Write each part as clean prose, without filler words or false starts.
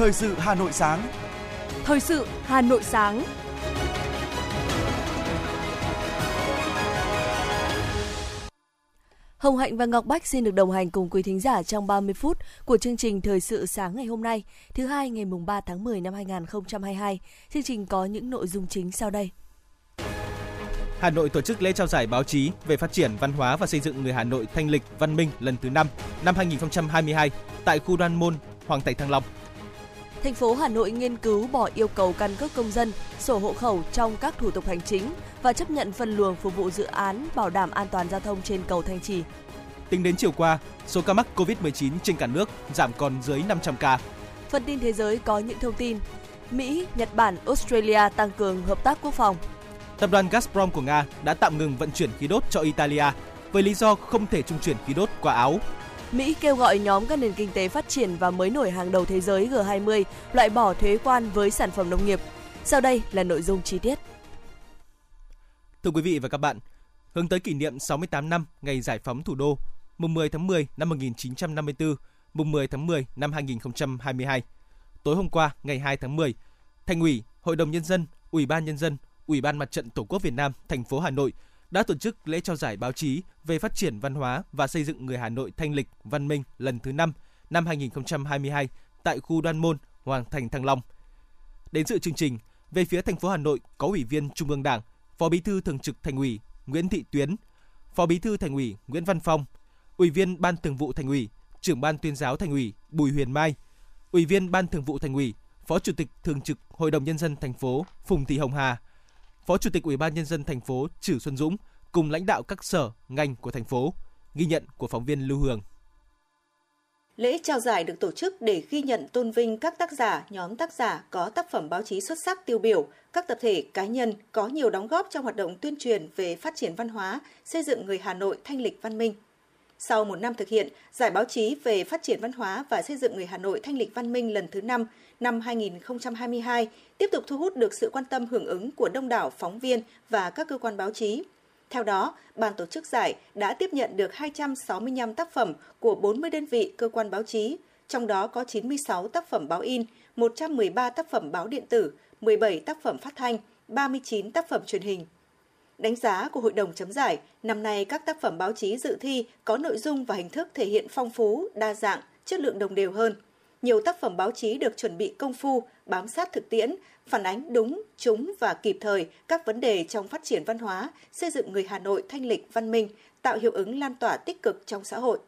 Thời sự Hà Nội sáng. Thời sự Hà Nội sáng. Hồng Hạnh và Ngọc Bách xin được đồng hành cùng quý thính giả trong 30 phút của chương trình Thời sự sáng ngày hôm nay, thứ hai ngày mùng 3 tháng 10 năm 2022. Chương trình có những nội dung chính sau đây. Hà Nội tổ chức lễ trao giải báo chí về phát triển văn hóa và xây dựng người Hà Nội thanh lịch, văn minh lần thứ 5 năm 2022 tại khu Đoan Môn, Hoàng Thành Thăng Long. Thành phố Hà Nội nghiên cứu bỏ yêu cầu căn cước công dân, sổ hộ khẩu trong các thủ tục hành chính và chấp nhận phân luồng phục vụ dự án bảo đảm an toàn giao thông trên cầu Thanh Trì. Tính đến chiều qua, số ca mắc Covid-19 trên cả nước giảm còn dưới 500 ca. Phần tin thế giới có những thông tin: Mỹ, Nhật Bản, Australia tăng cường hợp tác quốc phòng. Tập đoàn Gazprom của Nga đã tạm ngừng vận chuyển khí đốt cho Italia với lý do không thể trung chuyển khí đốt qua Áo. Mỹ kêu gọi nhóm các nền kinh tế phát triển và mới nổi hàng đầu thế giới G20 loại bỏ thuế quan với sản phẩm nông nghiệp. Sau đây là nội dung chi tiết. Thưa quý vị và các bạn, hướng tới kỷ niệm 68 năm ngày giải phóng thủ đô, mùng 10 tháng 10 năm 1954, mùng 10 tháng 10 năm 2022. Tối hôm qua, ngày 2 tháng 10, Thành ủy, Hội đồng Nhân dân, Ủy ban Nhân dân, Ủy ban Mặt trận Tổ quốc Việt Nam, thành phố Hà Nội đã tổ chức lễ trao giải báo chí về phát triển văn hóa và xây dựng người Hà Nội thanh lịch, văn minh lần thứ 5 năm 2022 tại khu Đoan Môn, Hoàng Thành Thăng Long. Đến dự chương trình, về phía thành phố Hà Nội có Ủy viên Trung ương Đảng, Phó Bí thư Thường trực Thành ủy Nguyễn Thị Tuyến, Phó Bí thư Thành ủy Nguyễn Văn Phong, Ủy viên Ban Thường vụ Thành ủy, Trưởng Ban Tuyên giáo Thành ủy Bùi Huyền Mai, Ủy viên Ban Thường vụ Thành ủy, Phó Chủ tịch Thường trực Hội đồng Nhân dân thành phố Phùng Thị Hồng Hà, Phó Chủ tịch Ủy ban Nhân dân thành phố Chử Xuân Dũng cùng lãnh đạo các sở, ngành của thành phố. Ghi nhận của phóng viên Lưu Hương. Lễ trao giải được tổ chức để ghi nhận, tôn vinh các tác giả, nhóm tác giả có tác phẩm báo chí xuất sắc tiêu biểu, các tập thể, cá nhân có nhiều đóng góp trong hoạt động tuyên truyền về phát triển văn hóa, xây dựng người Hà Nội thanh lịch, văn minh. Sau một năm thực hiện, giải báo chí về phát triển văn hóa và xây dựng người Hà Nội thanh lịch, văn minh lần thứ 5 năm 2022 tiếp tục thu hút được sự quan tâm hưởng ứng của đông đảo phóng viên và các cơ quan báo chí. Theo đó, ban tổ chức giải đã tiếp nhận được 265 tác phẩm của 40 đơn vị cơ quan báo chí, trong đó có 96 tác phẩm báo in, 113 tác phẩm báo điện tử, 17 tác phẩm phát thanh, 39 tác phẩm truyền hình. Đánh giá của Hội đồng chấm giải, năm nay các tác phẩm báo chí dự thi có nội dung và hình thức thể hiện phong phú, đa dạng, chất lượng đồng đều hơn. Nhiều tác phẩm báo chí được chuẩn bị công phu, bám sát thực tiễn, phản ánh đúng, trúng và kịp thời các vấn đề trong phát triển văn hóa, xây dựng người Hà Nội thanh lịch, văn minh, tạo hiệu ứng lan tỏa tích cực trong xã hội.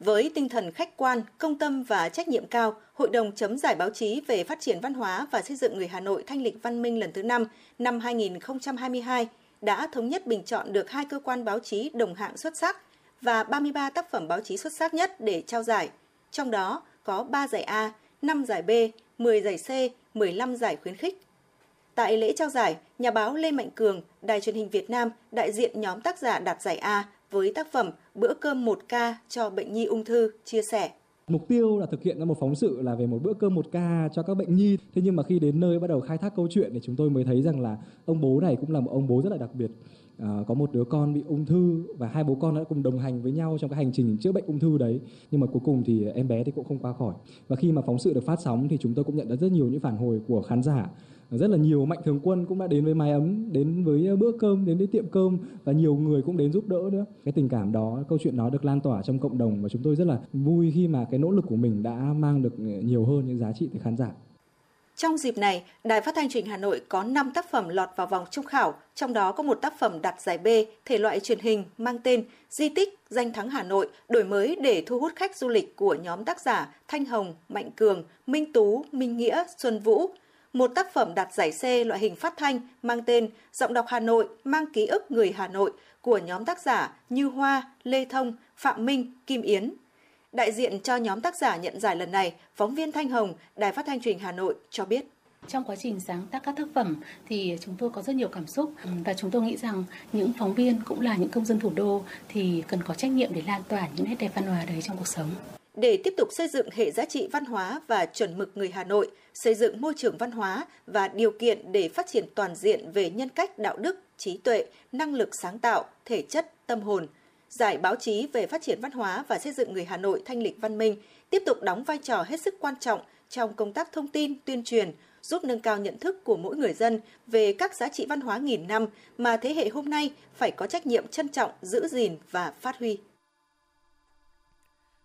Với tinh thần khách quan, công tâm và trách nhiệm cao, Hội đồng chấm giải báo chí về phát triển văn hóa và xây dựng người Hà Nội thanh lịch, văn minh lần thứ 5 năm 2022 đã thống nhất bình chọn được 2 cơ quan báo chí đồng hạng xuất sắc và 33 tác phẩm báo chí xuất sắc nhất để trao giải. Trong đó có 3 giải A, 5 giải B, 10 giải C, 15 giải khuyến khích. Tại lễ trao giải, nhà báo Lê Mạnh Cường, Đài Truyền hình Việt Nam đại diện nhóm tác giả đạt giải A với tác phẩm Bữa cơm 1 ca cho bệnh nhi ung thư chia sẻ. Mục tiêu là thực hiện ra một phóng sự là về một bữa cơm 1 ca cho các bệnh nhi. Thế nhưng mà khi đến nơi bắt đầu khai thác câu chuyện thì chúng tôi mới thấy rằng là ông bố này cũng là một ông bố rất là đặc biệt. Có một đứa con bị ung thư và 2 bố con đã cùng đồng hành với nhau trong cái hành trình chữa bệnh ung thư đấy. Nhưng mà cuối cùng thì em bé thì cũng không qua khỏi. Và khi mà phóng sự được phát sóng thì chúng tôi cũng nhận được rất nhiều những phản hồi của khán giả. Rất là nhiều mạnh thường quân cũng đã đến với mái ấm, đến với bữa cơm, đến với tiệm cơm và nhiều người cũng đến giúp đỡ nữa. Cái tình cảm đó, câu chuyện đó được lan tỏa trong cộng đồng và chúng tôi rất là vui khi mà cái nỗ lực của mình đã mang được nhiều hơn những giá trị tới khán giả. Trong dịp này, Đài Phát thanh Truyền hình Hà Nội có 5 tác phẩm lọt vào vòng chung khảo, trong đó có 1 tác phẩm đạt giải B, thể loại truyền hình mang tên Di tích, danh thắng Hà Nội, đổi mới để thu hút khách du lịch của nhóm tác giả Thanh Hồng, Mạnh Cường, Minh Tú, Minh Nghĩa, Xuân Vũ. 1 tác phẩm đạt giải C, loại hình phát thanh mang tên Giọng đọc Hà Nội, mang ký ức người Hà Nội của nhóm tác giả Như Hoa, Lê Thông, Phạm Minh, Kim Yến. Đại diện cho nhóm tác giả nhận giải lần này, phóng viên Thanh Hồng, Đài Phát thanh Truyền hình Hà Nội cho biết. Trong quá trình sáng tác các tác phẩm thì chúng tôi có rất nhiều cảm xúc và chúng tôi nghĩ rằng những phóng viên cũng là những công dân thủ đô thì cần có trách nhiệm để lan tỏa những nét đẹp văn hóa đấy trong cuộc sống. Để tiếp tục xây dựng hệ giá trị văn hóa và chuẩn mực người Hà Nội, xây dựng môi trường văn hóa và điều kiện để phát triển toàn diện về nhân cách, đạo đức, trí tuệ, năng lực sáng tạo, thể chất, tâm hồn, giải báo chí về phát triển văn hóa và xây dựng người Hà Nội thanh lịch, văn minh tiếp tục đóng vai trò hết sức quan trọng trong công tác thông tin, tuyên truyền, giúp nâng cao nhận thức của mỗi người dân về các giá trị văn hóa nghìn năm mà thế hệ hôm nay phải có trách nhiệm trân trọng, giữ gìn và phát huy.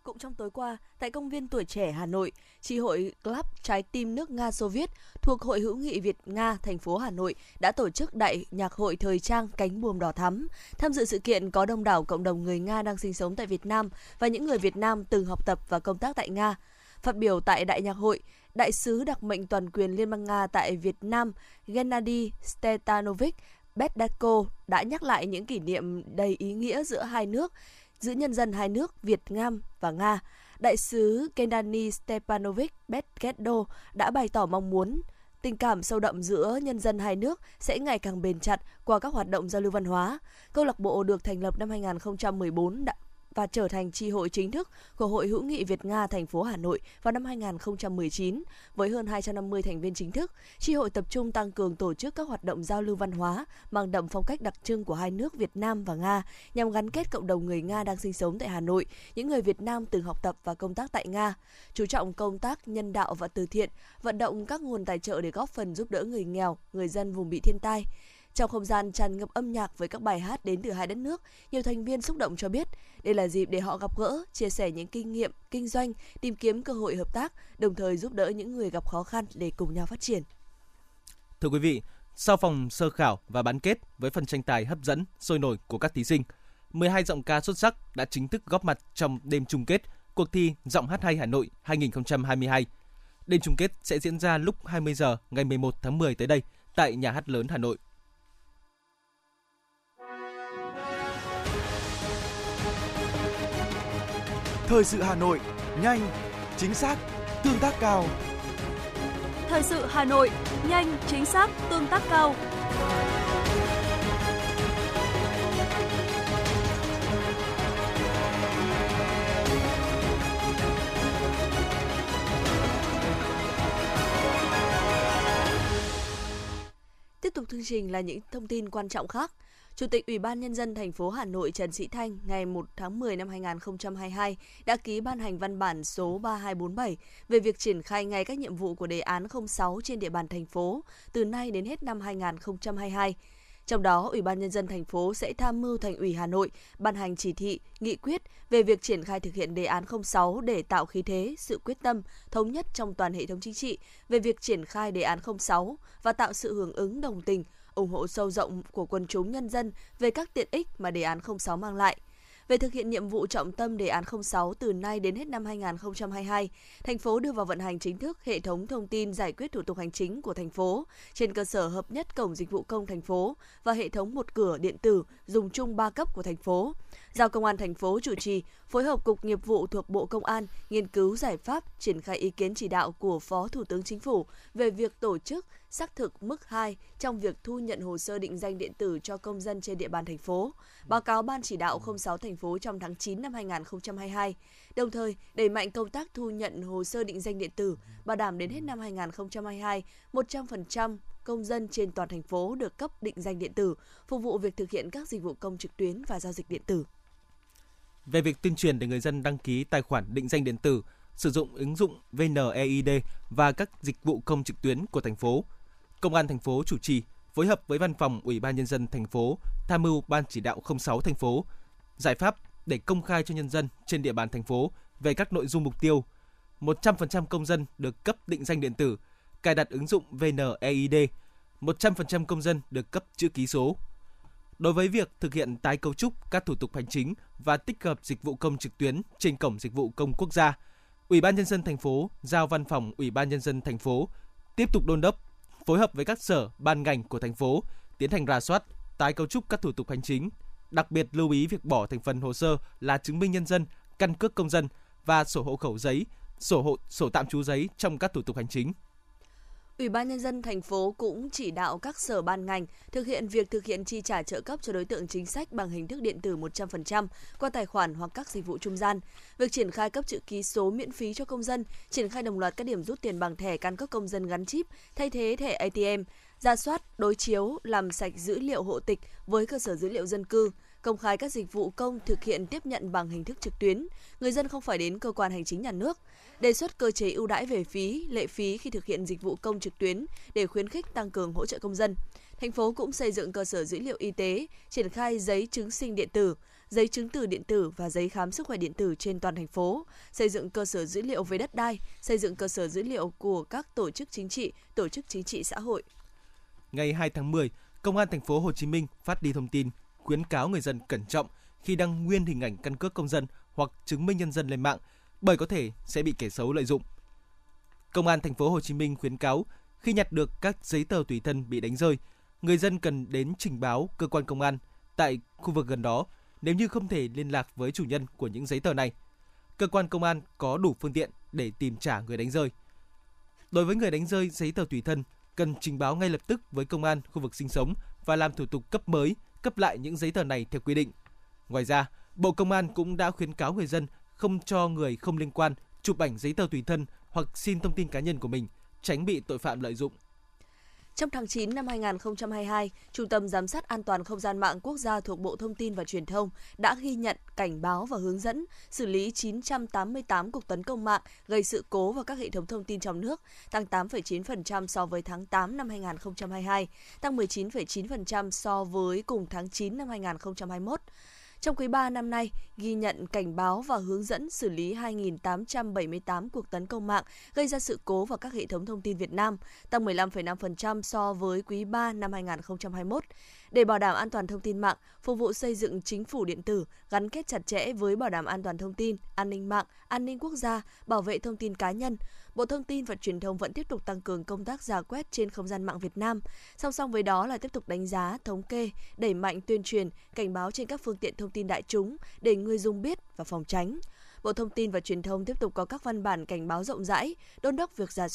Cũng trong tối qua, tại Công viên Tuổi Trẻ Hà Nội, chi hội Club Trái tim nước Nga Xô Viết thuộc Hội hữu nghị Việt-Nga thành phố Hà Nội đã tổ chức đại nhạc hội thời trang Cánh Buồm Đỏ Thắm. Tham dự sự kiện có đông đảo cộng đồng người Nga đang sinh sống tại Việt Nam và những người Việt Nam từng học tập và công tác tại Nga. Phát biểu tại đại nhạc hội, Đại sứ đặc mệnh toàn quyền Liên bang Nga tại Việt Nam Gennady Stepanovich Bezdetko đã nhắc lại những kỷ niệm đầy ý nghĩa giữa hai nước, giữa nhân dân hai nước Việt Nam và Nga. Đại sứ Gennady Stepanovich Bezdetko đã bày tỏ mong muốn tình cảm sâu đậm giữa nhân dân hai nước sẽ ngày càng bền chặt qua các hoạt động giao lưu văn hóa. Câu lạc bộ được thành lập năm 2014 và trở thành chi hội chính thức của Hội hữu nghị Việt-Nga thành phố Hà Nội vào năm 2019 với hơn 250 thành viên chính thức. Chi hội tập trung tăng cường tổ chức các hoạt động giao lưu văn hóa mang đậm phong cách đặc trưng của hai nước Việt Nam và Nga nhằm gắn kết cộng đồng người Nga đang sinh sống tại Hà Nội, những người Việt Nam từng học tập và công tác tại Nga, chú trọng công tác nhân đạo và từ thiện, vận động các nguồn tài trợ để góp phần giúp đỡ người nghèo, người dân vùng bị thiên tai. Trong không gian tràn ngập âm nhạc với các bài hát đến từ hai đất nước, nhiều thành viên xúc động cho biết đây là dịp để họ gặp gỡ, chia sẻ những kinh nghiệm, kinh doanh, tìm kiếm cơ hội hợp tác, đồng thời giúp đỡ những người gặp khó khăn để cùng nhau phát triển. Thưa quý vị, sau vòng sơ khảo và bán kết với phần tranh tài hấp dẫn, sôi nổi của các thí sinh, 12 giọng ca xuất sắc đã chính thức góp mặt trong đêm chung kết cuộc thi Giọng hát hay Hà Nội 2022. Đêm chung kết sẽ diễn ra lúc 20 giờ ngày 11 tháng 10 tới đây tại Nhà hát lớn Hà Nội. Thời sự Hà Nội, nhanh, chính xác, tương tác cao. Thời sự Hà Nội, nhanh, chính xác, tương tác cao. Tiếp tục chương trình là những thông tin quan trọng khác. Chủ tịch Ủy ban Nhân dân thành phố Hà Nội Trần Sĩ Thanh ngày 1 tháng 10 năm 2022 đã ký ban hành văn bản số 3247 về việc triển khai ngay các nhiệm vụ của đề án 06 trên địa bàn thành phố từ nay đến hết năm 2022. Trong đó, Ủy ban Nhân dân thành phố sẽ tham mưu Thành ủy Hà Nội ban hành chỉ thị, nghị quyết về việc triển khai thực hiện đề án 06 để tạo khí thế, sự quyết tâm, thống nhất trong toàn hệ thống chính trị về việc triển khai đề án 06 và tạo sự hưởng ứng đồng tình, ủng hộ sâu rộng của quần chúng nhân dân về các tiện ích mà đề án 06 mang lại. Về thực hiện nhiệm vụ trọng tâm đề án 06 từ nay đến hết năm 2022, thành phố đưa vào vận hành chính thức hệ thống thông tin giải quyết thủ tục hành chính của thành phố trên cơ sở hợp nhất cổng dịch vụ công thành phố và hệ thống một cửa điện tử dùng chung 3 cấp của thành phố. Giao Công an thành phố chủ trì, phối hợp Cục Nghiệp vụ thuộc Bộ Công an nghiên cứu giải pháp triển khai ý kiến chỉ đạo của Phó Thủ tướng Chính phủ về việc tổ chức xác thực mức 2 trong việc thu nhận hồ sơ định danh điện tử cho công dân trên địa bàn thành phố, báo cáo Ban chỉ đạo 06 thành phố trong tháng 9 năm 2022, đồng thời đẩy mạnh công tác thu nhận hồ sơ định danh điện tử, bảo đảm đến hết năm 2022, 100% công dân trên toàn thành phố được cấp định danh điện tử, phục vụ việc thực hiện các dịch vụ công trực tuyến và giao dịch điện tử. Về việc tuyên truyền để người dân đăng ký tài khoản định danh điện tử, sử dụng ứng dụng VNEID và các dịch vụ công trực tuyến của thành phố, Công an thành phố chủ trì phối hợp với Văn phòng Ủy ban Nhân dân thành phố tham mưu Ban chỉ đạo 06 thành phố giải pháp để công khai cho nhân dân trên địa bàn thành phố về các nội dung mục tiêu 100% công dân được cấp định danh điện tử, cài đặt ứng dụng VNEID, 100% công dân được cấp chữ ký số. Đối với việc thực hiện tái cấu trúc các thủ tục hành chính và tích hợp dịch vụ công trực tuyến trên cổng dịch vụ công quốc gia, Ủy ban Nhân dân thành phố giao Văn phòng Ủy ban Nhân dân thành phố tiếp tục đôn đốc, phối hợp với các sở, ban ngành của thành phố tiến hành rà soát, tái cấu trúc các thủ tục hành chính, đặc biệt lưu ý việc bỏ thành phần hồ sơ là chứng minh nhân dân, căn cước công dân và sổ hộ khẩu giấy, sổ tạm trú giấy trong các thủ tục hành chính. Ủy ban Nhân dân thành phố cũng chỉ đạo các sở ban ngành thực hiện việc thực hiện chi trả trợ cấp cho đối tượng chính sách bằng hình thức điện tử 100% qua tài khoản hoặc các dịch vụ trung gian. Việc triển khai cấp chữ ký số miễn phí cho công dân, triển khai đồng loạt các điểm rút tiền bằng thẻ căn cước công dân gắn chip, thay thế thẻ ATM, rà soát, đối chiếu, làm sạch dữ liệu hộ tịch với cơ sở dữ liệu dân cư, công khai các dịch vụ công thực hiện tiếp nhận bằng hình thức trực tuyến, người dân không phải đến cơ quan hành chính nhà nước, đề xuất cơ chế ưu đãi về phí, lệ phí khi thực hiện dịch vụ công trực tuyến để khuyến khích tăng cường hỗ trợ công dân. Thành phố cũng xây dựng cơ sở dữ liệu y tế, triển khai giấy chứng sinh điện tử, giấy chứng từ điện tử và giấy khám sức khỏe điện tử trên toàn thành phố, xây dựng cơ sở dữ liệu về đất đai, xây dựng cơ sở dữ liệu của các tổ chức chính trị xã hội. Ngày 2 tháng 10, Công an thành phố Hồ Chí Minh phát đi thông tin khuyến cáo người dân cẩn trọng khi đăng nguyên hình ảnh căn cước công dân hoặc chứng minh nhân dân lên mạng, bởi có thể sẽ bị kẻ xấu lợi dụng. Công an thành phố Hồ Chí Minh khuyến cáo khi nhặt được các giấy tờ tùy thân bị đánh rơi, người dân cần đến trình báo cơ quan công an tại khu vực gần đó nếu như không thể liên lạc với chủ nhân của những giấy tờ này. Cơ quan công an có đủ phương tiện để tìm trả người đánh rơi. Đối với người đánh rơi giấy tờ tùy thân, cần trình báo ngay lập tức với công an khu vực sinh sống và làm thủ tục cấp mới, cấp lại những giấy tờ này theo quy định. Ngoài ra, Bộ Công an cũng đã khuyến cáo người dân không cho người không liên quan chụp ảnh giấy tờ tùy thân hoặc xin thông tin cá nhân của mình, tránh bị tội phạm lợi dụng. Trong tháng 9 năm 2022, Trung tâm Giám sát An toàn Không gian mạng Quốc gia thuộc Bộ Thông tin và Truyền thông đã ghi nhận, cảnh báo và hướng dẫn xử lý 988 cuộc tấn công mạng gây sự cố vào các hệ thống thông tin trong nước, tăng 8,9% so với tháng 8 năm 2022, tăng 19,9% so với cùng tháng 9 năm 2021. Trong quý 3 năm nay, ghi nhận cảnh báo và hướng dẫn xử lý 2.878 cuộc tấn công mạng gây ra sự cố vào các hệ thống thông tin Việt Nam, tăng 15,5% so với quý 3 năm 2021. Để bảo đảm an toàn thông tin mạng, phục vụ xây dựng chính phủ điện tử, gắn kết chặt chẽ với bảo đảm an toàn thông tin, an ninh mạng, an ninh quốc gia, bảo vệ thông tin cá nhân, Bộ Thông tin và Truyền thông vẫn tiếp tục tăng cường công tác rà quét trên không gian mạng Việt Nam. Song song với đó là tiếp tục đánh giá, thống kê, đẩy mạnh tuyên truyền, cảnh báo trên các phương tiện thông tin đại chúng để người dùng biết và phòng tránh. Bộ Thông tin và Truyền thông tiếp tục có các văn bản cảnh báo rộng rãi, đôn đốc việc rà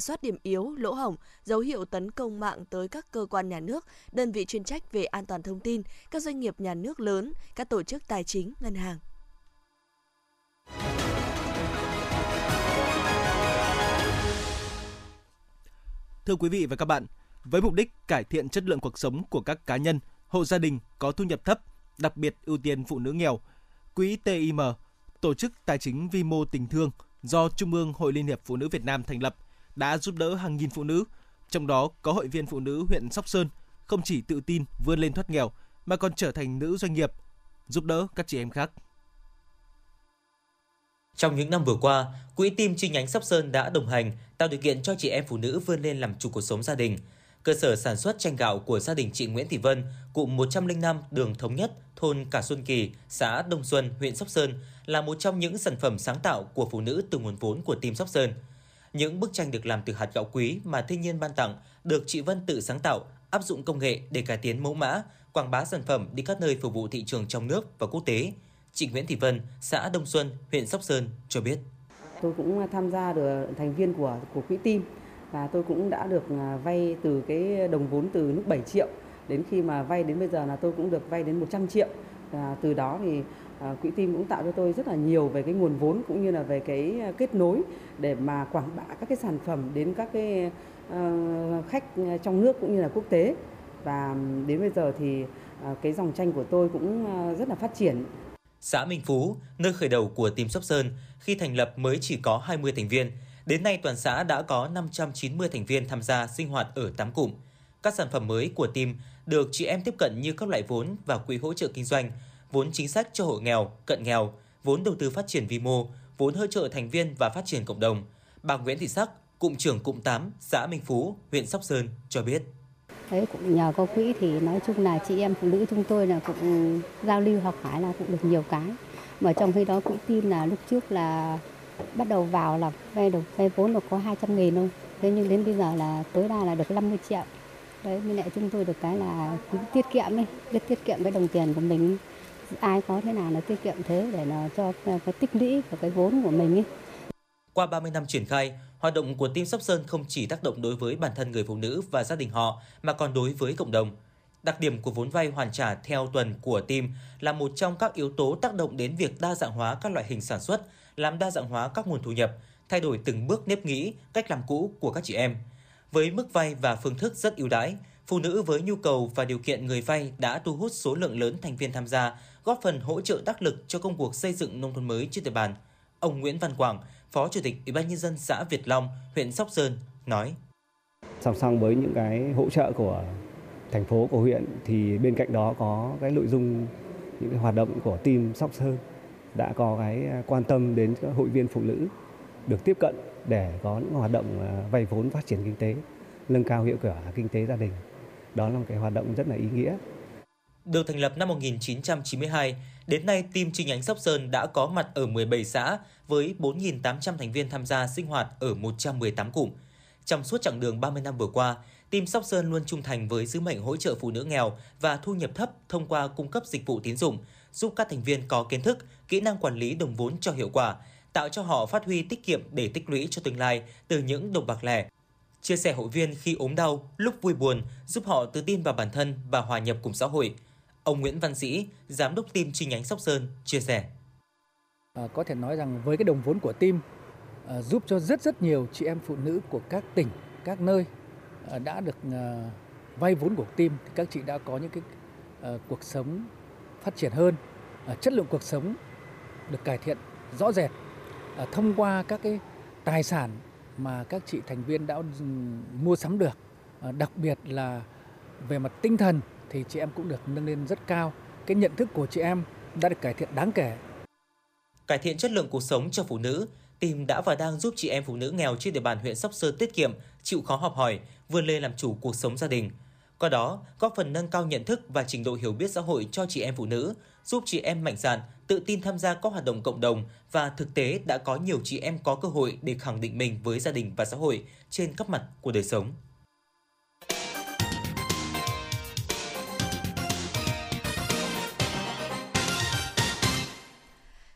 soát điểm yếu, lỗ hổng, dấu hiệu tấn công mạng tới các cơ quan nhà nước, đơn vị chuyên trách về an toàn thông tin, các doanh nghiệp nhà nước lớn, các tổ chức tài chính, ngân hàng. Thưa quý vị và các bạn, với mục đích cải thiện chất lượng cuộc sống của các cá nhân, hộ gia đình có thu nhập thấp, đặc biệt ưu tiên phụ nữ nghèo, Quỹ TYM, Tổ chức Tài chính Vi mô Tình thương do Trung ương Hội Liên hiệp Phụ nữ Việt Nam thành lập, đã giúp đỡ hàng nghìn phụ nữ, trong đó có hội viên phụ nữ huyện Sóc Sơn, không chỉ tự tin vươn lên thoát nghèo mà còn trở thành nữ doanh nghiệp, giúp đỡ các chị em khác. Trong những năm vừa qua, Quỹ TYM chi nhánh Sóc Sơn đã đồng hành, tạo điều kiện cho chị em phụ nữ vươn lên làm chủ cuộc sống gia đình. Cơ sở sản xuất chanh gạo của gia đình chị Nguyễn Thị Vân, cụm 105 đường Thống Nhất, thôn Cả Xuân Kỳ, xã Đông Xuân, huyện Sóc Sơn là một trong những sản phẩm sáng tạo của phụ nữ từ nguồn vốn của TYM Sóc Sơn. Những bức tranh được làm từ hạt gạo quý mà thiên nhiên ban tặng được chị Vân tự sáng tạo, áp dụng công nghệ để cải tiến mẫu mã, quảng bá sản phẩm đi các nơi phục vụ thị trường trong nước và quốc tế. Chị Nguyễn Thị Vân, xã Đông Xuân, huyện Sóc Sơn cho biết: Tôi cũng tham gia được thành viên của Quỹ TYM và tôi cũng đã được vay từ cái đồng vốn từ lúc 7 triệu đến khi mà vay đến bây giờ là tôi cũng được vay đến 100 triệu. Và từ đó thì Quỹ TYM cũng tạo cho tôi rất là nhiều về cái nguồn vốn cũng như là về cái kết nối để mà quảng bá các cái sản phẩm đến các cái khách trong nước cũng như là quốc tế. Và đến bây giờ thì cái dòng tranh của tôi cũng rất là phát triển. Xã Minh Phú, nơi khởi đầu của TYM Sóc Sơn, khi thành lập mới chỉ có 20 thành viên. Đến nay toàn xã đã có 590 thành viên tham gia sinh hoạt ở 8 cụm. Các sản phẩm mới của TYM được chị em tiếp cận như các loại vốn và quỹ hỗ trợ kinh doanh, vốn chính sách cho hộ nghèo, cận nghèo, vốn đầu tư phát triển vi mô, vốn hỗ trợ thành viên và phát triển cộng đồng. Bà Nguyễn Thị Sắc, cụm trưởng cụm 8, xã Minh Phú, huyện Sóc Sơn cho biết. Đấy, cũng nhờ có quỹ thì nói chung là chị em phụ nữ chúng tôi là cũng giao lưu học hỏi là cũng được nhiều cái. Mà trong khi đó Quỹ TYM là lúc trước là bắt đầu vào là vay vốn được có 200.000 thôi. Thế nhưng đến bây giờ là tối đa là được 50 triệu. Đấy, với lại chúng tôi được cái là tiết kiệm đấy, biết tiết kiệm cái đồng tiền của mình. Ai có thế nào là tiết kiệm thế để là cho cái tích lũy của cái vốn của mình ấy. Qua 30 năm triển khai, hoạt động của TYM Sóc Sơn không chỉ tác động đối với bản thân người phụ nữ và gia đình họ mà còn đối với cộng đồng. Đặc điểm của vốn vay hoàn trả theo tuần của TYM là một trong các yếu tố tác động đến việc đa dạng hóa các loại hình sản xuất, làm đa dạng hóa các nguồn thu nhập, thay đổi từng bước nếp nghĩ, cách làm cũ của các chị em. Với mức vay và phương thức rất ưu đãi, Phụ nữ với nhu cầu và điều kiện người vay đã thu hút số lượng lớn thành viên tham gia, góp phần hỗ trợ đắc lực cho công cuộc xây dựng nông thôn mới trên địa bàn. Ông Nguyễn Văn Quảng, Phó Chủ tịch Ủy ban nhân dân xã Việt Long, huyện Sóc Sơn nói: Song song với những cái hỗ trợ của thành phố, của huyện thì bên cạnh đó có cái nội dung, những cái hoạt động của team Sóc Sơn đã có cái quan tâm đến các hội viên phụ nữ được tiếp cận để có những hoạt động vay vốn phát triển kinh tế, nâng cao hiệu quả kinh tế gia đình. Đó là một cái hoạt động rất là ý nghĩa. Được thành lập năm 1992, đến nay team chi nhánh Sóc Sơn đã có mặt ở 17 xã với 4.800 thành viên tham gia sinh hoạt ở 118 cụm. Trong suốt chặng đường 30 năm vừa qua, team Sóc Sơn luôn trung thành với sứ mệnh hỗ trợ phụ nữ nghèo và thu nhập thấp thông qua cung cấp dịch vụ tín dụng, giúp các thành viên có kiến thức, kỹ năng quản lý đồng vốn cho hiệu quả, tạo cho họ phát huy tiết kiệm để tích lũy cho tương lai từ những đồng bạc lẻ. Chia sẻ hội viên khi ốm đau, lúc vui buồn, giúp họ tự tin vào bản thân và hòa nhập cùng xã hội. Ông Nguyễn Văn Sĩ, Giám đốc team chi nhánh Sóc Sơn, chia sẻ. Có thể nói rằng với cái đồng vốn của team, giúp cho rất nhiều chị em phụ nữ của các tỉnh, các nơi đã được vay vốn của team. Thì các chị đã có những cái cuộc sống phát triển hơn, chất lượng cuộc sống được cải thiện rõ rệt thông qua các cái tài sản mà các chị thành viên đã mua sắm được. Đặc biệt là về mặt tinh thần thì chị em cũng được nâng lên rất cao. Cái nhận thức của chị em đã được cải thiện đáng kể. Cải thiện chất lượng cuộc sống cho phụ nữ, team đã và đang giúp chị em phụ nữ nghèo trên địa bàn huyện Sóc Sơn tiết kiệm, chịu khó học hỏi, vươn lên làm chủ cuộc sống gia đình. Qua đó, góp phần nâng cao nhận thức và trình độ hiểu biết xã hội cho chị em phụ nữ, giúp chị em mạnh dạn, tự tin tham gia các hoạt động cộng đồng và thực tế đã có nhiều chị em có cơ hội để khẳng định mình với gia đình và xã hội trên các mặt của đời sống.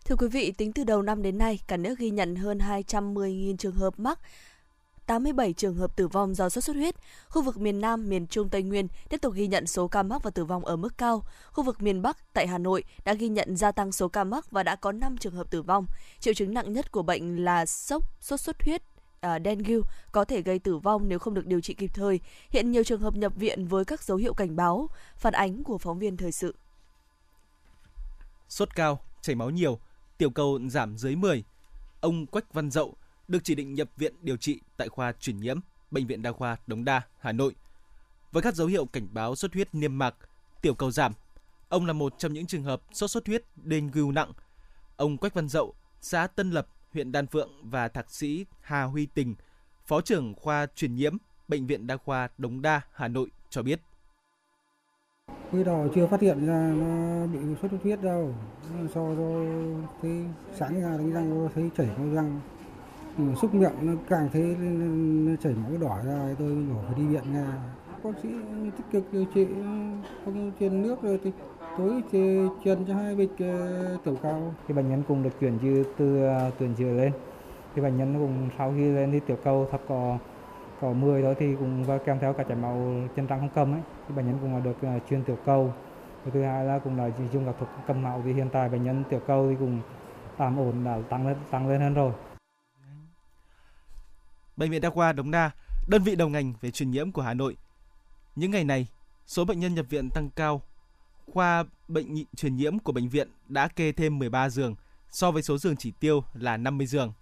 Thưa quý vị, tính từ đầu năm đến nay, cả nước ghi nhận hơn 210.000 trường hợp mắc, 87 trường hợp tử vong do sốt xuất huyết. Khu vực miền Nam, miền Trung, Tây Nguyên tiếp tục ghi nhận số ca mắc và tử vong ở mức cao. Khu vực miền Bắc, tại Hà Nội đã ghi nhận gia tăng số ca mắc và đã có 5 trường hợp tử vong. Triệu chứng nặng nhất của bệnh là sốc, sốt xuất huyết, Dengue có thể gây tử vong nếu không được điều trị kịp thời. Hiện nhiều trường hợp nhập viện với các dấu hiệu cảnh báo. Phản ánh của phóng viên thời sự. Sốt cao, chảy máu nhiều, tiểu cầu giảm dưới 10. Ông Quách Văn Dậu được chỉ định nhập viện điều trị tại khoa truyền nhiễm Bệnh viện Đa khoa Đống Đa, Hà Nội. Với các dấu hiệu cảnh báo xuất huyết niêm mạc, tiểu cầu giảm, ông là một trong những trường hợp sốt xuất huyết Dengue nặng. Ông Quách Văn Dậu, xã Tân Lập, huyện Đan Phượng và thạc sĩ Hà Huy Tình, phó trưởng khoa truyền nhiễm Bệnh viện Đa khoa Đống Đa, Hà Nội cho biết. Bây giờ chưa phát hiện ra nó bị sốt xuất huyết đâu. Sau đó thấy sáng ra đánh răng thấy chảy máu răng, xúc miệng nó càng thấy nó chảy máu đỏ ra, tôi đổ phải đi viện nha. Bác sĩ tích cực điều trị, không truyền nước rồi thì tối truyền cho 2 bịch tiểu cầu. Thì bệnh nhân cũng được chuyển từ tuyển dưới lên. Thì bệnh nhân cũng sau khi lên thì tiểu cầu thấp có 10 đó thì cũng kèm theo cả chảy máu chân răng không cầm ấy. Thì bệnh nhân cũng là được truyền tiểu cầu. Và thứ hai là cũng là dùng các thuốc cầm máu thì hiện tại bệnh nhân tiểu cầu thì cũng tạm ổn, đã tăng lên hơn rồi. Bệnh viện Đa khoa Đống Đa, đơn vị đầu ngành về truyền nhiễm của Hà Nội. Những ngày này, số bệnh nhân nhập viện tăng cao. Khoa bệnh truyền nhiễm của bệnh viện đã kê thêm 13 giường so với số giường chỉ tiêu là 50 giường.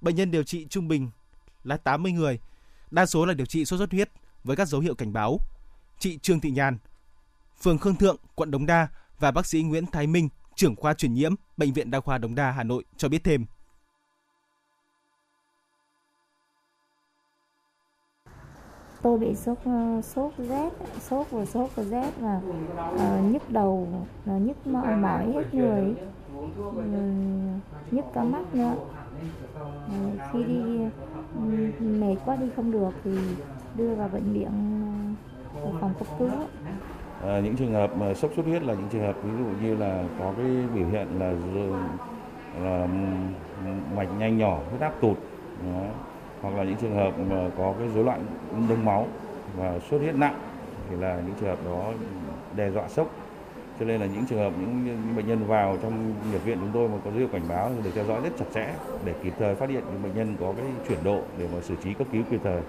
Bệnh nhân điều trị trung bình là 80 người, đa số là điều trị sốt xuất huyết với các dấu hiệu cảnh báo. Chị Trương Thị Nhàn, phường Khương Thượng, quận Đống Đa và bác sĩ Nguyễn Thái Minh, trưởng khoa truyền nhiễm Bệnh viện Đa khoa Đống Đa, Hà Nội cho biết thêm. Tôi bị sốt rét và nhức đầu, nhức mỏi hết người, nhức cả mắt nữa. Khi đi mệt quá đi không được thì đưa vào bệnh viện phòng cấp cứu. Những trường hợp sốt xuất huyết là những trường hợp ví dụ như là có cái biểu hiện là mạch nhanh nhỏ, huyết áp tụt. Đó. Hoặc là những trường hợp mà có cái rối loạn đông máu và xuất huyết nặng thì là những trường hợp đó đe dọa sốc, cho nên là những trường hợp những bệnh nhân vào trong nhập viện chúng tôi mà có dấu hiệu cảnh báo thì được theo dõi rất chặt chẽ để kịp thời phát hiện những bệnh nhân có cái chuyển độ để mà xử trí cấp cứu kịp thời.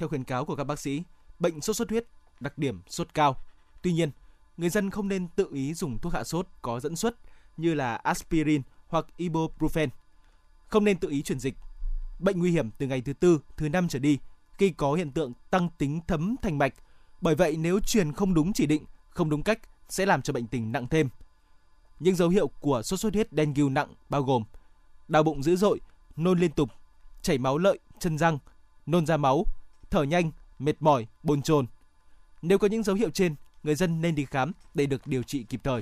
Theo khuyến cáo của các bác sĩ, bệnh sốt xuất huyết đặc điểm sốt cao. Tuy nhiên, người dân không nên tự ý dùng thuốc hạ sốt có dẫn xuất như là aspirin hoặc ibuprofen. Không nên tự ý chuyển dịch. Bệnh nguy hiểm từ ngày thứ 4, thứ 5 trở đi khi có hiện tượng tăng tính thấm thành mạch. Bởi vậy, nếu truyền không đúng chỉ định, không đúng cách sẽ làm cho bệnh tình nặng thêm. Những dấu hiệu của sốt xuất huyết Dengue nặng bao gồm đau bụng dữ dội, nôn liên tục, chảy máu lợi, chân răng, nôn ra máu, thở nhanh, mệt mỏi, bồn chồn. Nếu có những dấu hiệu trên, người dân nên đi khám để được điều trị kịp thời.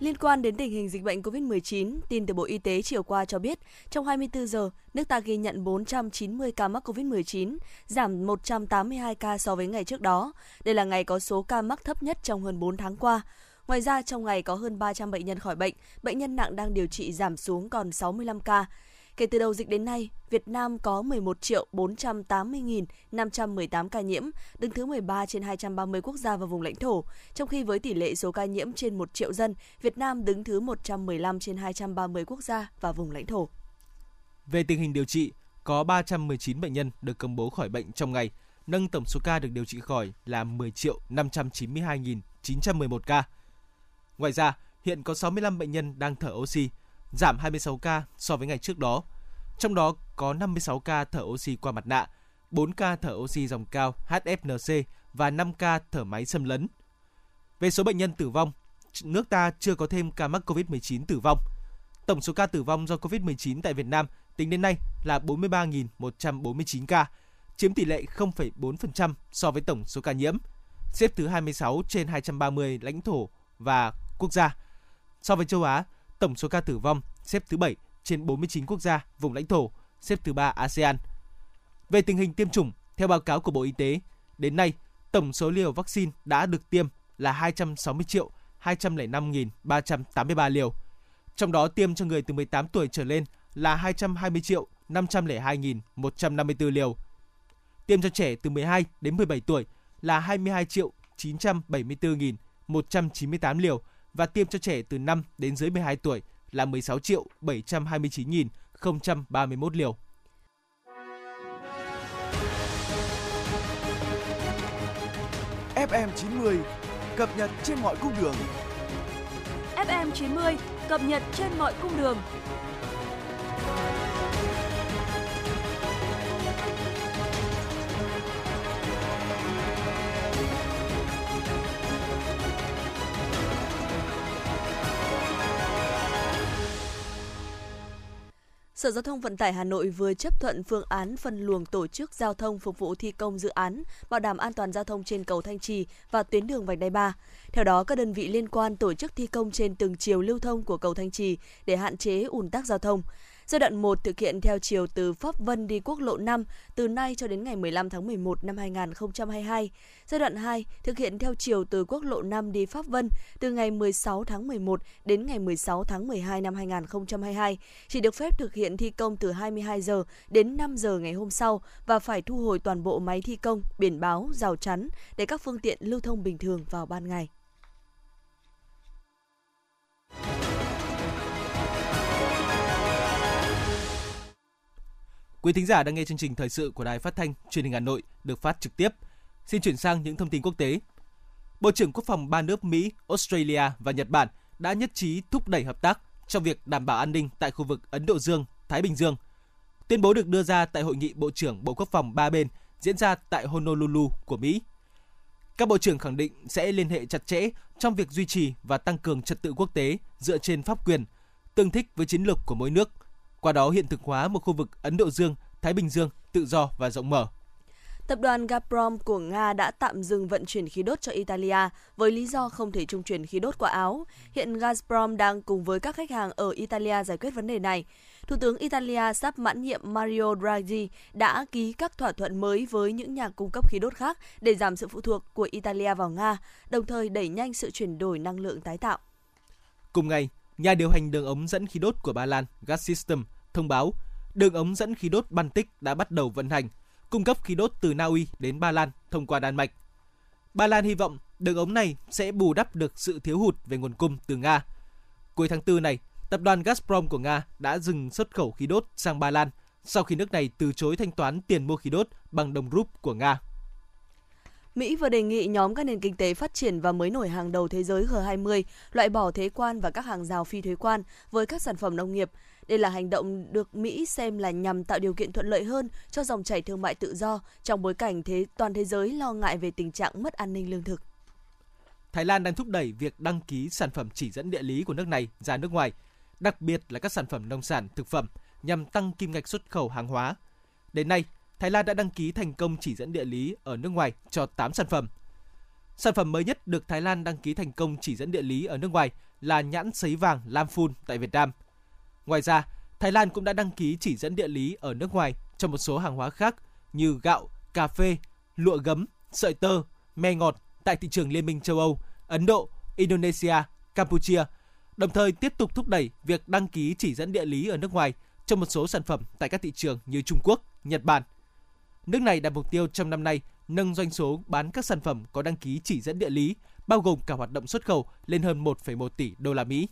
Liên quan đến tình hình dịch bệnh COVID-19, tin từ Bộ Y tế chiều qua cho biết, trong 24 giờ, nước ta ghi nhận 490 ca mắc COVID-19, giảm 182 ca so với ngày trước đó. Đây là ngày có số ca mắc thấp nhất trong hơn 4 tháng qua. Ngoài ra, trong ngày có hơn 300 bệnh nhân khỏi bệnh nhân nặng đang điều trị giảm xuống còn 65 ca. Kể từ đầu dịch đến nay, Việt Nam có 11.480.518 ca nhiễm, đứng thứ 13 trên 230 quốc gia và vùng lãnh thổ. Trong khi với tỷ lệ số ca nhiễm trên 1 triệu dân, Việt Nam đứng thứ 115 trên 230 quốc gia và vùng lãnh thổ. Về tình hình điều trị, có 319 bệnh nhân được công bố khỏi bệnh trong ngày, nâng tổng số ca được điều trị khỏi là 10.592.911 ca. Ngoài ra, hiện có 65 bệnh nhân đang thở oxy, giảm 26 ca so với ngày trước đó. Trong đó có 56 ca thở oxy qua mặt nạ, 4 ca thở oxy dòng cao HFNC và 5 ca thở máy xâm lấn. Về số bệnh nhân tử vong, nước ta chưa có thêm ca mắc COVID-19 tử vong. Tổng số ca tử vong do COVID-19 tại Việt Nam tính đến nay là 43.149 ca, chiếm tỷ lệ 0,4% so với tổng số ca nhiễm, xếp thứ 26 trên 230 lãnh thổ và quốc gia. So với châu Á, tổng số ca tử vong xếp thứ 7 trên 49 quốc gia, vùng lãnh thổ, xếp thứ 3 ASEAN. Về tình hình tiêm chủng, theo báo cáo của Bộ Y tế, đến nay, tổng số liều vaccine đã được tiêm là 260.205.383 liều. Trong đó tiêm cho người từ 18 tuổi trở lên là 220.502.154 liều. Tiêm cho trẻ từ 12 đến 17 tuổi là 22.974.198 liều. Và tiêm cho trẻ từ 5 đến dưới 12 tuổi là 16.729.031 liều. FM 90 cập nhật trên mọi cung đường. FM 90 cập nhật trên mọi cung đường. Sở Giao thông Vận tải Hà Nội vừa chấp thuận phương án phân luồng tổ chức giao thông phục vụ thi công dự án, bảo đảm an toàn giao thông trên cầu Thanh Trì và tuyến đường vành đai 3. Theo đó, các đơn vị liên quan tổ chức thi công trên từng chiều lưu thông của cầu Thanh Trì để hạn chế ùn tắc giao thông. Giai đoạn 1 thực hiện theo chiều từ Pháp Vân đi quốc lộ 5 từ nay cho đến ngày 15 tháng 11 năm 2022. Giai đoạn 2 thực hiện theo chiều từ quốc lộ 5 đi Pháp Vân từ ngày 16 tháng 11 đến ngày 16 tháng 12 năm 2022. Chỉ được phép thực hiện thi công từ 22 giờ đến 5 giờ ngày hôm sau và phải thu hồi toàn bộ máy thi công, biển báo, rào chắn để các phương tiện lưu thông bình thường vào ban ngày. Quý thính giả đang nghe chương trình thời sự của Đài Phát thanh Truyền hình Hà Nội được phát trực tiếp. Xin chuyển sang những thông tin quốc tế. Bộ trưởng Quốc phòng ba nước Mỹ, Australia và Nhật Bản đã nhất trí thúc đẩy hợp tác trong việc đảm bảo an ninh tại khu vực Ấn Độ Dương-Thái Bình Dương. Tuyên bố được đưa ra tại Hội nghị Bộ trưởng Bộ Quốc phòng ba bên diễn ra tại Honolulu của Mỹ. Các bộ trưởng khẳng định sẽ liên hệ chặt chẽ trong việc duy trì và tăng cường trật tự quốc tế dựa trên pháp quyền, tương thích với chiến lược của mỗi nước, qua đó hiện thực hóa một khu vực Ấn Độ Dương, Thái Bình Dương tự do và rộng mở. Tập đoàn Gazprom của Nga đã tạm dừng vận chuyển khí đốt cho Italia với lý do không thể trung chuyển khí đốt qua Áo. Hiện Gazprom đang cùng với các khách hàng ở Italia giải quyết vấn đề này. Thủ tướng Italia sắp mãn nhiệm Mario Draghi đã ký các thỏa thuận mới với những nhà cung cấp khí đốt khác để giảm sự phụ thuộc của Italia vào Nga, đồng thời đẩy nhanh sự chuyển đổi năng lượng tái tạo. Cùng ngày, nhà điều hành đường ống dẫn khí đốt của Ba Lan Gazprom thông báo đường ống dẫn khí đốt Baltic đã bắt đầu vận hành, cung cấp khí đốt từ Na Uy đến Ba Lan thông qua Đan Mạch. Ba Lan hy vọng đường ống này sẽ bù đắp được sự thiếu hụt về nguồn cung từ Nga. Cuối tháng 4 này, tập đoàn Gazprom của Nga đã dừng xuất khẩu khí đốt sang Ba Lan sau khi nước này từ chối thanh toán tiền mua khí đốt bằng đồng rúp của Nga. Mỹ vừa đề nghị nhóm các nền kinh tế phát triển và mới nổi hàng đầu thế giới G20 loại bỏ thuế quan và các hàng rào phi thuế quan với các sản phẩm nông nghiệp. Đây là hành động được Mỹ xem là nhằm tạo điều kiện thuận lợi hơn cho dòng chảy thương mại tự do trong bối cảnh toàn thế giới lo ngại về tình trạng mất an ninh lương thực. Thái Lan đang thúc đẩy việc đăng ký sản phẩm chỉ dẫn địa lý của nước này ra nước ngoài, đặc biệt là các sản phẩm nông sản, thực phẩm nhằm tăng kim ngạch xuất khẩu hàng hóa. Đến nay, Thái Lan đã đăng ký thành công chỉ dẫn địa lý ở nước ngoài cho 8 sản phẩm. Sản phẩm mới nhất được Thái Lan đăng ký thành công chỉ dẫn địa lý ở nước ngoài là nhãn sấy vàng Lam Phun tại Việt Nam. Ngoài ra, Thái Lan cũng đã đăng ký chỉ dẫn địa lý ở nước ngoài cho một số hàng hóa khác như gạo, cà phê, lụa gấm, sợi tơ, me ngọt tại thị trường Liên minh châu Âu, Ấn Độ, Indonesia, Campuchia, đồng thời tiếp tục thúc đẩy việc đăng ký chỉ dẫn địa lý ở nước ngoài cho một số sản phẩm tại các thị trường như Trung Quốc, Nhật Bản. Nước này đặt mục tiêu trong năm nay nâng doanh số bán các sản phẩm có đăng ký chỉ dẫn địa lý, bao gồm cả hoạt động xuất khẩu lên hơn 1,1 tỷ đô la Mỹ.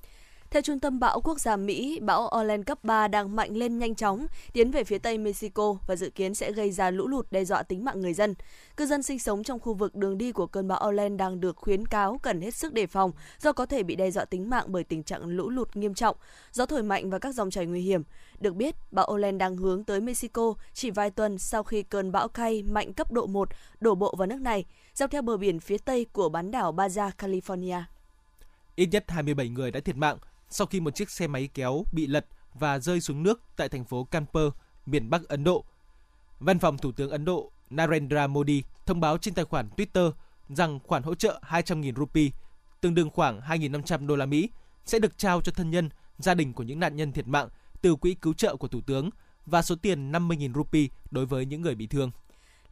Theo Trung tâm Bão Quốc gia Mỹ, bão Orlen cấp 3 đang mạnh lên nhanh chóng, tiến về phía tây Mexico và dự kiến sẽ gây ra lũ lụt đe dọa tính mạng người dân. Cư dân sinh sống trong khu vực đường đi của cơn bão Orlen đang được khuyến cáo cần hết sức đề phòng do có thể bị đe dọa tính mạng bởi tình trạng lũ lụt nghiêm trọng, gió thổi mạnh và các dòng chảy nguy hiểm. Được biết, bão Orlen đang hướng tới Mexico chỉ vài tuần sau khi cơn bão Kay mạnh cấp độ 1 đổ bộ vào nước này, dọc theo bờ biển phía tây của bán đảo Baja California. Ít nhất 27 người đã thiệt mạng sau khi một chiếc xe máy kéo bị lật và rơi xuống nước tại thành phố Kanpur, miền Bắc Ấn Độ. Văn phòng Thủ tướng Ấn Độ Narendra Modi thông báo trên tài khoản Twitter rằng khoản hỗ trợ 200.000 rupee, tương đương khoảng 2.500 đô la Mỹ, sẽ được trao cho thân nhân, gia đình của những nạn nhân thiệt mạng từ quỹ cứu trợ của Thủ tướng và số tiền 50.000 rupee đối với những người bị thương.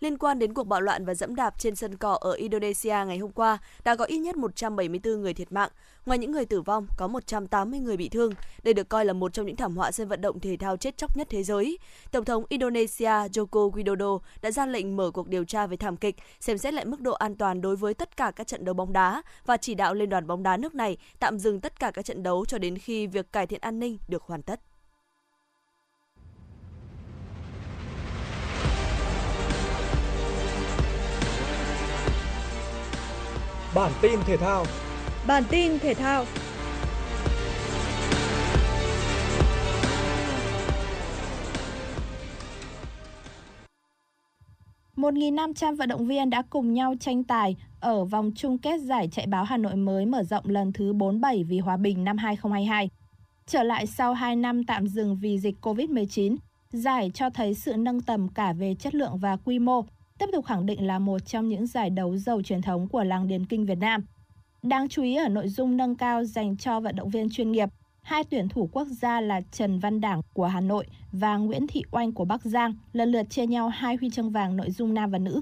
Liên quan đến cuộc bạo loạn và giẫm đạp trên sân cỏ ở Indonesia ngày hôm qua, đã có ít nhất 174 người thiệt mạng. Ngoài những người tử vong, có 180 người bị thương. Đây được coi là một trong những thảm họa sân vận động thể thao chết chóc nhất thế giới. Tổng thống Indonesia Joko Widodo đã ra lệnh mở cuộc điều tra về thảm kịch, xem xét lại mức độ an toàn đối với tất cả các trận đấu bóng đá và chỉ đạo Liên đoàn bóng đá nước này tạm dừng tất cả các trận đấu cho đến khi việc cải thiện an ninh được hoàn tất. Bản tin thể thao. Một 1.500 vận động viên đã cùng nhau tranh tài ở vòng chung kết giải chạy báo Hà Nội mới mở rộng lần thứ 47 vì hòa bình năm 2022. Trở lại sau 2 năm tạm dừng vì dịch Covid-19, giải cho thấy sự nâng tầm cả về chất lượng và quy mô, tiếp tục khẳng định là một trong những giải đấu giàu truyền thống của làng điền kinh Việt Nam. Đáng chú ý ở nội dung nâng cao dành cho vận động viên chuyên nghiệp, hai tuyển thủ quốc gia là Trần Văn Đảng của Hà Nội và Nguyễn Thị Oanh của Bắc Giang lần lượt chia nhau 2 huy chương vàng nội dung nam và nữ.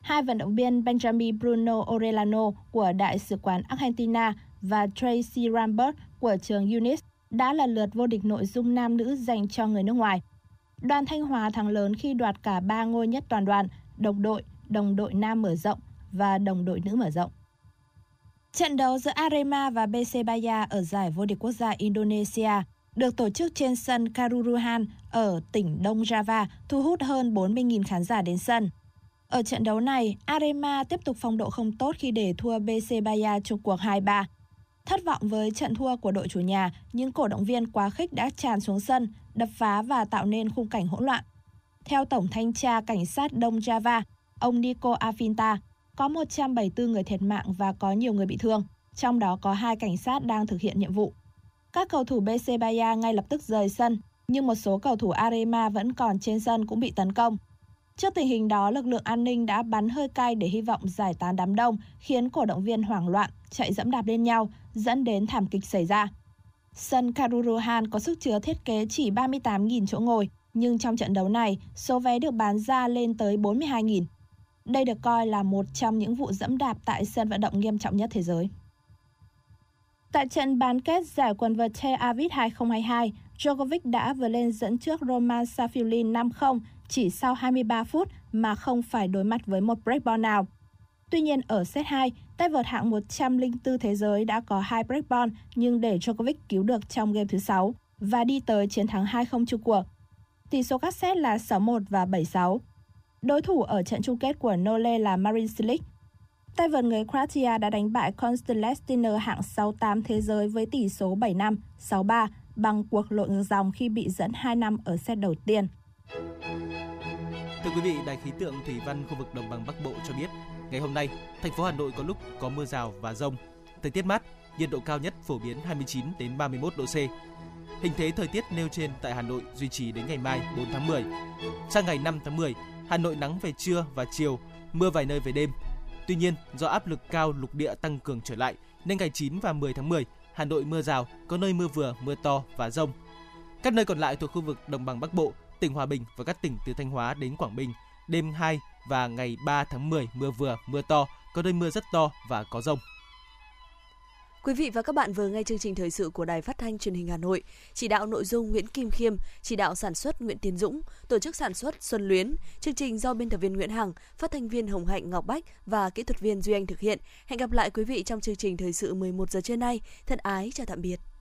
Hai vận động viên Benjamin Bruno Orellano của Đại sứ quán Argentina và Tracy Rambert của trường UNIS đã lần lượt vô địch nội dung nam nữ dành cho người nước ngoài. Đoàn Thanh Hóa thắng lớn khi đoạt cả 3 ngôi nhất toàn đoàn, đồng đội nam mở rộng và đồng đội nữ mở rộng. Trận đấu giữa Arema và BC Baya ở giải vô địch quốc gia Indonesia được tổ chức trên sân Karuruhan ở tỉnh Đông Java thu hút hơn 40.000 khán giả đến sân. Ở trận đấu này, Arema tiếp tục phong độ không tốt khi để thua BC Baya trong cuộc 2-3. Thất vọng với trận thua của đội chủ nhà, những cổ động viên quá khích đã tràn xuống sân, đập phá và tạo nên khung cảnh hỗn loạn. Theo Tổng Thanh tra Cảnh sát Đông Java, ông Nico Afinta, có 174 người thiệt mạng và có nhiều người bị thương, trong đó có 2 cảnh sát đang thực hiện nhiệm vụ. Các cầu thủ BC Baya ngay lập tức rời sân, nhưng một số cầu thủ Arema vẫn còn trên sân cũng bị tấn công. Trước tình hình đó, lực lượng an ninh đã bắn hơi cay để hy vọng giải tán đám đông, khiến cổ động viên hoảng loạn, chạy dẫm đạp lên nhau, dẫn đến thảm kịch xảy ra. Sân Karuruhan có sức chứa thiết kế chỉ 38.000 chỗ ngồi, nhưng trong trận đấu này, số vé được bán ra lên tới 42.000. Đây được coi là một trong những vụ giẫm đạp tại sân vận động nghiêm trọng nhất thế giới. Tại trận bán kết giải quần vợt Tel Aviv 2022, Djokovic đã vượt lên dẫn trước Roman Safiulin 5-0 chỉ sau 23 phút mà không phải đối mặt với một breakball nào. Tuy nhiên ở set 2, tay vợt hạng 104 thế giới đã có 2 breakball nhưng để Djokovic cứu được trong game thứ 6 và đi tới chiến thắng 2-0 chung cuộc. tỷ số các set là 6-1 và 7-6. Đối thủ ở trận chung kết của Nole là Marin Cilic. Tay vợt người Croatia đã đánh bại Konstantina hạng 68 thế giới với tỷ số 7-5, 6-3 bằng cuộc lội ngược dòng khi bị dẫn 2-5 ở set đầu tiên. Thưa quý vị, Đài khí tượng Thủy văn khu vực Đồng bằng Bắc Bộ cho biết, ngày hôm nay, thành phố Hà Nội có lúc có mưa rào và dông. Thời tiết mát, nhiệt độ cao nhất phổ biến 29 đến 31 độ C. Hình thế thời tiết nêu trên tại Hà Nội duy trì đến ngày mai 4 tháng 10. Sang ngày 5 tháng 10, Hà Nội nắng về trưa và chiều, mưa vài nơi về đêm. Tuy nhiên, do áp lực cao lục địa tăng cường trở lại, nên ngày 9 và 10 tháng 10, Hà Nội mưa rào, có nơi mưa vừa, mưa to và dông. Các nơi còn lại thuộc khu vực Đồng bằng Bắc Bộ, tỉnh Hòa Bình và các tỉnh từ Thanh Hóa đến Quảng Bình, đêm 2 và ngày 3 tháng 10 mưa vừa, mưa to, có nơi mưa rất to và có dông. Quý vị và các bạn vừa nghe chương trình thời sự của Đài Phát thanh Truyền hình Hà Nội, chỉ đạo nội dung Nguyễn Kim Khiêm, chỉ đạo sản xuất Nguyễn Tiến Dũng, tổ chức sản xuất Xuân Luyến, chương trình do biên tập viên Nguyễn Hằng, phát thanh viên Hồng Hạnh, Ngọc Bách và kỹ thuật viên Duy Anh thực hiện. Hẹn gặp lại quý vị trong chương trình thời sự 11 giờ trưa nay. Thân ái chào tạm biệt.